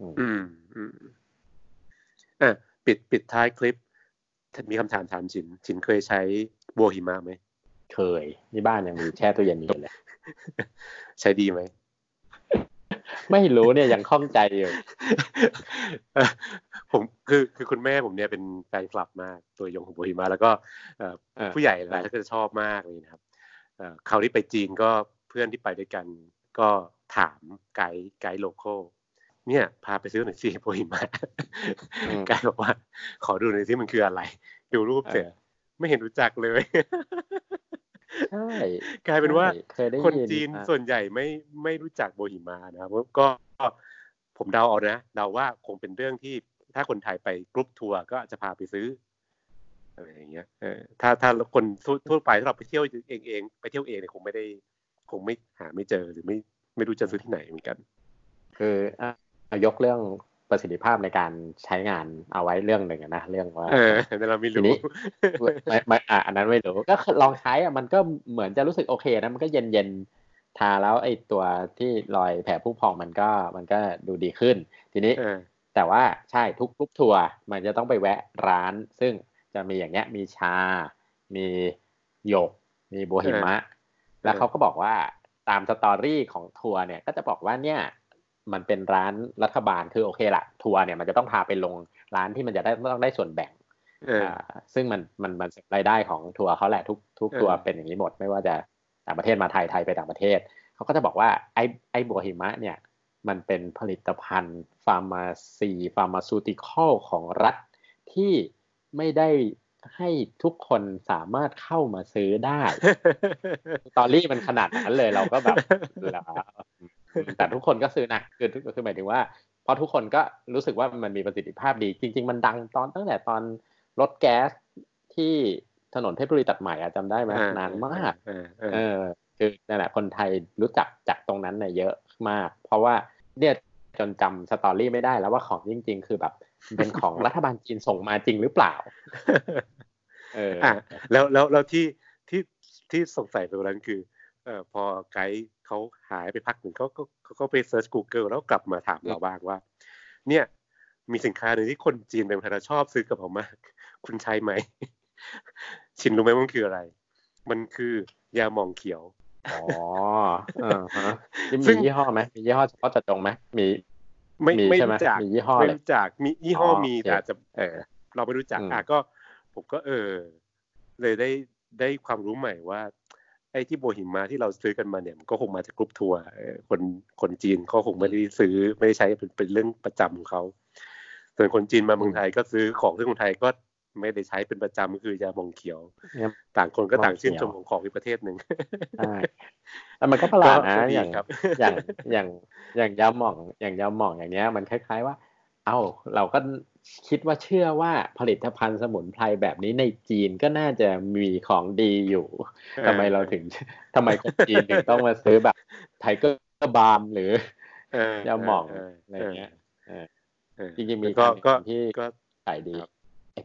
อืมอืมอ่ะปิดปิดท้ายคลิป มีคำถามถามฉินฉินเคยใช้บัวหิมะไหมเคยที่บ้านยังมีแช่ตู้เย็นอยู่เลยใช้ดีไหมไม่รู้เนี่ยยังคล่องใจอยู่ผมคือคือคุณแม่ผมเนี่ยเป็นแฟนคลับมากตัวยงของบัวหิมะแล้วก็ผู้ใหญ่หลายท่านก็จะชอบมากเลยนะครับคราวนี้ไปจีนก็เพื่อนที่ไปด้วยกันก็ถามไกด์ไกด์โลคอลเนี่ยพาไปซื้อหน่อยสิโบฮิมาไกด์บอกว่าขอดูหน่อยสิมันคืออะไรดูรูปเสร็จไม่เห็นรู้จักเลยใช่กลายเป็นว่าคนจีนส่วนใหญ่ไม่ไม่รู้จักโบฮิมานะครับก็ผมเดาเอานะเดาว่าคงเป็นเรื่องที่ถ้าคนไทยไปกรุ๊ปทัวร์ก็จะพาไปซื้ออะไรอย่างเงี้ยเออถ้าถ้าคนทั่วไปถ้าเราไปเที่ยวเองเองไปเที่ยวเองเนี่ยคงไม่ได้คงไม่หาไม่เจอหรือไม่ไม่รู้จะซื้อที่ไหนเหมือนกันคืออ่ายกเรื่องประสิทธิภาพในการใช้งานเอาไว้เรื่องหนึ่งนะเรื่องว่าเออแต่เราไม่รู้ไม่ไม่อ่ะอันนั้นไม่รู้ก็ลองใช้อ่ะมันก็เหมือนจะรู้สึกโอเคนะมันก็เย็นๆทาแล้วไอ้ตัวที่รอยแผลผุพองมันก็มันก็ดูดีขึ้นทีนี้แต่ว่าใช่ทุกทุกทัวร์มันจะต้องไปแวะร้านซึ่งจะมีอย่างเงี้ยมีชามีหยกมีโบฮิมะแล้วเขาก็บอกว่าตามสตอรี่ของทัวร์เนี่ยก็จะบอกว่าเนี่ยมันเป็นร้านรัฐบาลคือโอเคละทัวร์เนี่ยมันจะต้องพาไปลงร้านที่มันจะได้ต้องได้ส่วนแบ่งซึ่งมันมันมันรายได้ของทัวร์เขาแหละทุกทุกทัวร์เป็นอย่างนี้หมดไม่ว่าจะต่างประเทศมาไทยไทยไปต่างประเทศเขาก็จะบอกว่าไอไอบัวหิมะเนี่ยมันเป็นผลิตภัณฑ์ฟาร์มาซีฟาร์มาซูติคอลของรัฐที่ไม่ได้ให้ทุกคนสามารถเข้ามาซื้อได้ตอรี่มันขนาดนั้นเลยเราก็แบบแต่ทุกคนก็ซื้อนะคือคือหมายถึงว่าเพราะทุกคนก็รู้สึกว่ามันมีประสิทธิภาพดีจริงๆมันดังตอนตั้งแต่ตอนรถแก๊สที่ถนนเพชรบุรีตัดใหม่จำได้ไหมนานมากเออคือนั่นแหละคนไทยรู้จักจากตรงนั้นเนี่ยเยอะมากเพราะว่าเนี่ยจนจำสตอรี่ไม่ได้แล้วว่าของจริงๆคือแบบเป็นของรัฐบาลจีนส่งมาจริงหรือเปล่าเอออ่ะแล้วแล้วแล้วที่ที่ที่สงสัยตรงนั้นคือเอ่อพอไกด์เขาหายไปพักหนึ่งเขาก็เขาไปเซิร์ช Google แล้วกลับมาถามเราบ้างว่าเนี่ยมีสินค้าหนึ่งที่คนจีนเป็นประชาชนชอบซื้อกับผมมากคุณใช้ไหมชินรู้ไหมมันคืออะไรมันคือยาหม่องเขียวอ๋อเออฮะมียี่ห้อไหมมียี่ห้อเฉพาะเจาะจงไหมมีไม่ไม่รู้จักมียี่ห้อไม่รู้จักมียี่ห้อมีแต่จะเออเราไม่รู้จักอ่ะก็ผมก็เออเลยได้ได้ความรู้ใหม่ว่าไอ้ที่โบหิมะที่เราซื้อกันมาเนี่ยมันก็คงมาจากกรุ๊ปทัวร์คนคนจีนเขาคงไม่ได้ซื้อไม่ได้ใช้เป็นเป็นเรื่องประจำของเขาส่วนคนจีนมาเมืองไทยก็ซื้อของที่เมืองไทยก็ไม่ได้ใช้เป็นประจำคือยาหม่องเขียวต่างคนก็ต่างชื่นชมของของอีกประเทศหนึ่งใช่แต่มันก็ประหลาดนะอย่างอย่างอย่างอย่างยาหม่องอย่างยาหม่องอย่างเนี้ยมันคล้ายๆว่าเอ้าเราก็คิดว่าเชื่อว่าผลิตภัณฑ์สมุนไพรแบบนี้ในจีนก็น่าจะมีของดีอยู่ทำไมเราถึงทำไมคนจีนถึงต้องมาซื้อแบบไทเกอร์บาล์มหรือยาหม่องอะไรเงี้ยจริงๆมีก็ที่ขายดี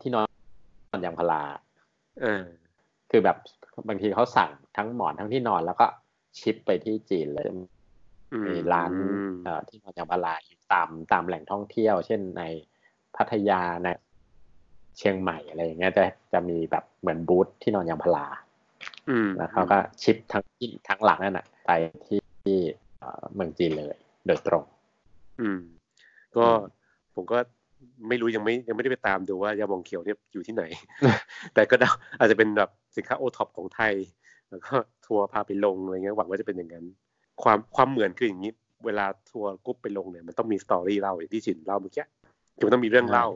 ที่นอนยางพาราคือแบบบางทีเขาสั่งทั้งหมอนทั้งที่นอนแล้วก็ชิปไปที่จีนเลยมีร้านที่นอนยางพาราอยู่ตามตามแหล่งท่องเที่ยวเช่นในพัทยานะเชียงใหม่อะไรอย่างเงี้ยจะจะมีแบบเหมือนบูธที่นอนยางพาราแล้วเขาก็ชิปทั้งทั้งหลังนั่นน่ะไปที่เมืองจีนเลยโดยตรงก็ผมก็ไม่รู้ยังไม่ยังไม่ได้ไปตามดูว่ายาหม่องเขียวเนี่ยอยู่ที่ไหน แต่ก็อาจจะเป็นแบบสินค้าโอท็อปของไทยแล้วก็ทัวร์พาไปลงอะไรเงี้ยหวังว่าจะเป็นอย่างนั้นความความเหมือนคืออย่างนี้เวลาทัวร์กรุ๊ปไปลงเนี่ยมันต้องมีสตอรี่เล่าอย่างที่ฉินเล่าเมื่อกี้คือมันต้องมีเรื่องเล่า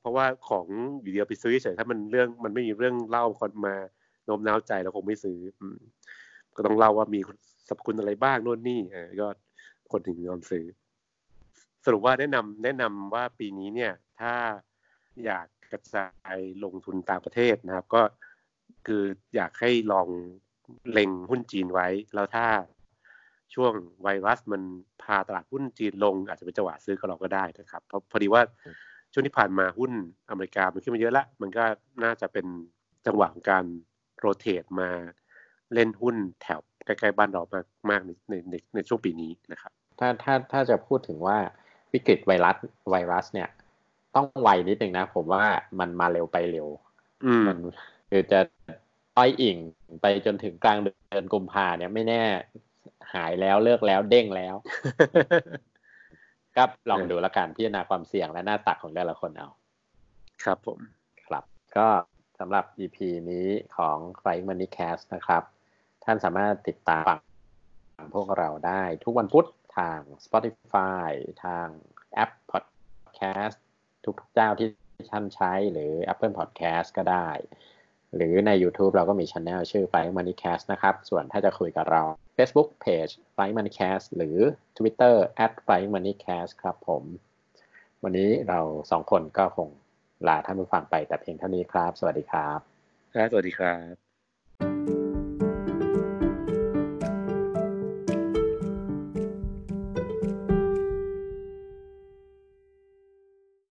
เพราะว่าของอยู่เดียวไปซื้อเฉยถ้ามันเรื่องมันไม่มีเรื่องเล่าคนมาโน้มน้าวใจเราคงไม่ซื้อก็ต้องเล่าว่ามีสรรพคุณอะไรบ้างโน่นนี่ก็คนถึงยอมซื้อสรุปว่าแนะนำแนะนำว่าปีนี้เนี่ยถ้าอยากกระจายลงทุนต่างประเทศนะครับก็คืออยากให้ลองเล็งหุ้นจีนไว้แล้วถ้าช่วงไวรัสมันพาตลาดหุ้นจีนลงอาจจะเป็นจังหวะซื้อก็เราก็ได้นะครับเพราะพอดีว่าช่วงที่ผ่านมาหุ้นอเมริกามันขึ้นมาเยอะละมันก็น่าจะเป็นจังหวะของการโรเตทมาเล่นหุ้นแถวใกล้ๆบ้านเรามากมากในในในช่วงปีนี้นะครับถ้าถ้าถ้าจะพูดถึงว่าวิกฤตไวรัสไวรัสเนี่ย ต้องไวนิดนึงนะผมว่ามันมาเร็วไปเร็วมันคือจะอ้อยอิ่งไปจนถึงกลางเดือนกุมภาเนี่ยไม่แน่หายแล้วเลิกแล้วเด้งแล้วครับลองดูละกันพิจารณาความเสี่ยงและหน้าตักของแต่ละคนเอาครับผมครับก็สำหรับ อี พี นี้ของ Flying Money Cast นะครับท่านสามารถติดตามฟังพวกเราได้ทุกวันพุธทาง Spotify ทาง App Podcast ทุกๆเจ้าที่ท่านใช้หรือ Apple Podcast ก็ได้หรือใน YouTube เราก็มี Channel ชื่อ Flying Money Cast นะครับส่วนถ้าจะคุยกับเรา Facebook Page Flying Money Cast หรือ Twitter at Flying Money Cast ครับผมวันนี้เราสองคนก็คงลาท่านผู้ฟังไปแต่เพียงเท่านี้ครับสวัสดีครับและสวัสดีครับ